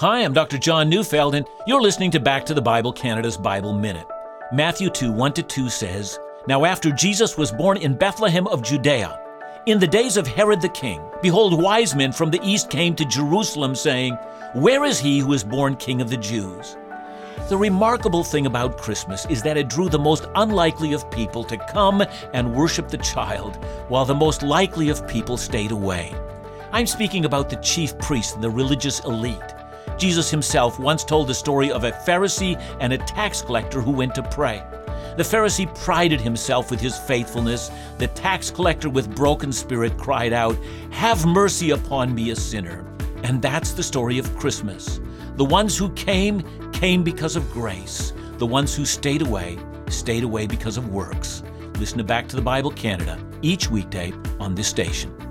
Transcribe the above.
Hi, I'm Dr. John Neufeld, and you're listening to Back to the Bible Canada's Bible Minute. Matthew 2:1-2 says, Now after Jesus was born in Bethlehem of Judea, in the days of Herod the king, behold, wise men from the east came to Jerusalem, saying, Where is he who is born King of the Jews? The remarkable thing about Christmas is that it drew the most unlikely of people to come and worship the child, while the most likely of people stayed away. I'm speaking about the chief priests and the religious elite. Jesus himself once told the story of a Pharisee and a tax collector who went to pray. The Pharisee prided himself with his faithfulness. The tax collector with broken spirit cried out, Have mercy upon me, a sinner. And that's the story of Christmas. The ones who came because of grace. The ones who stayed away because of works. Listen to Back to the Bible Canada each weekday on this station.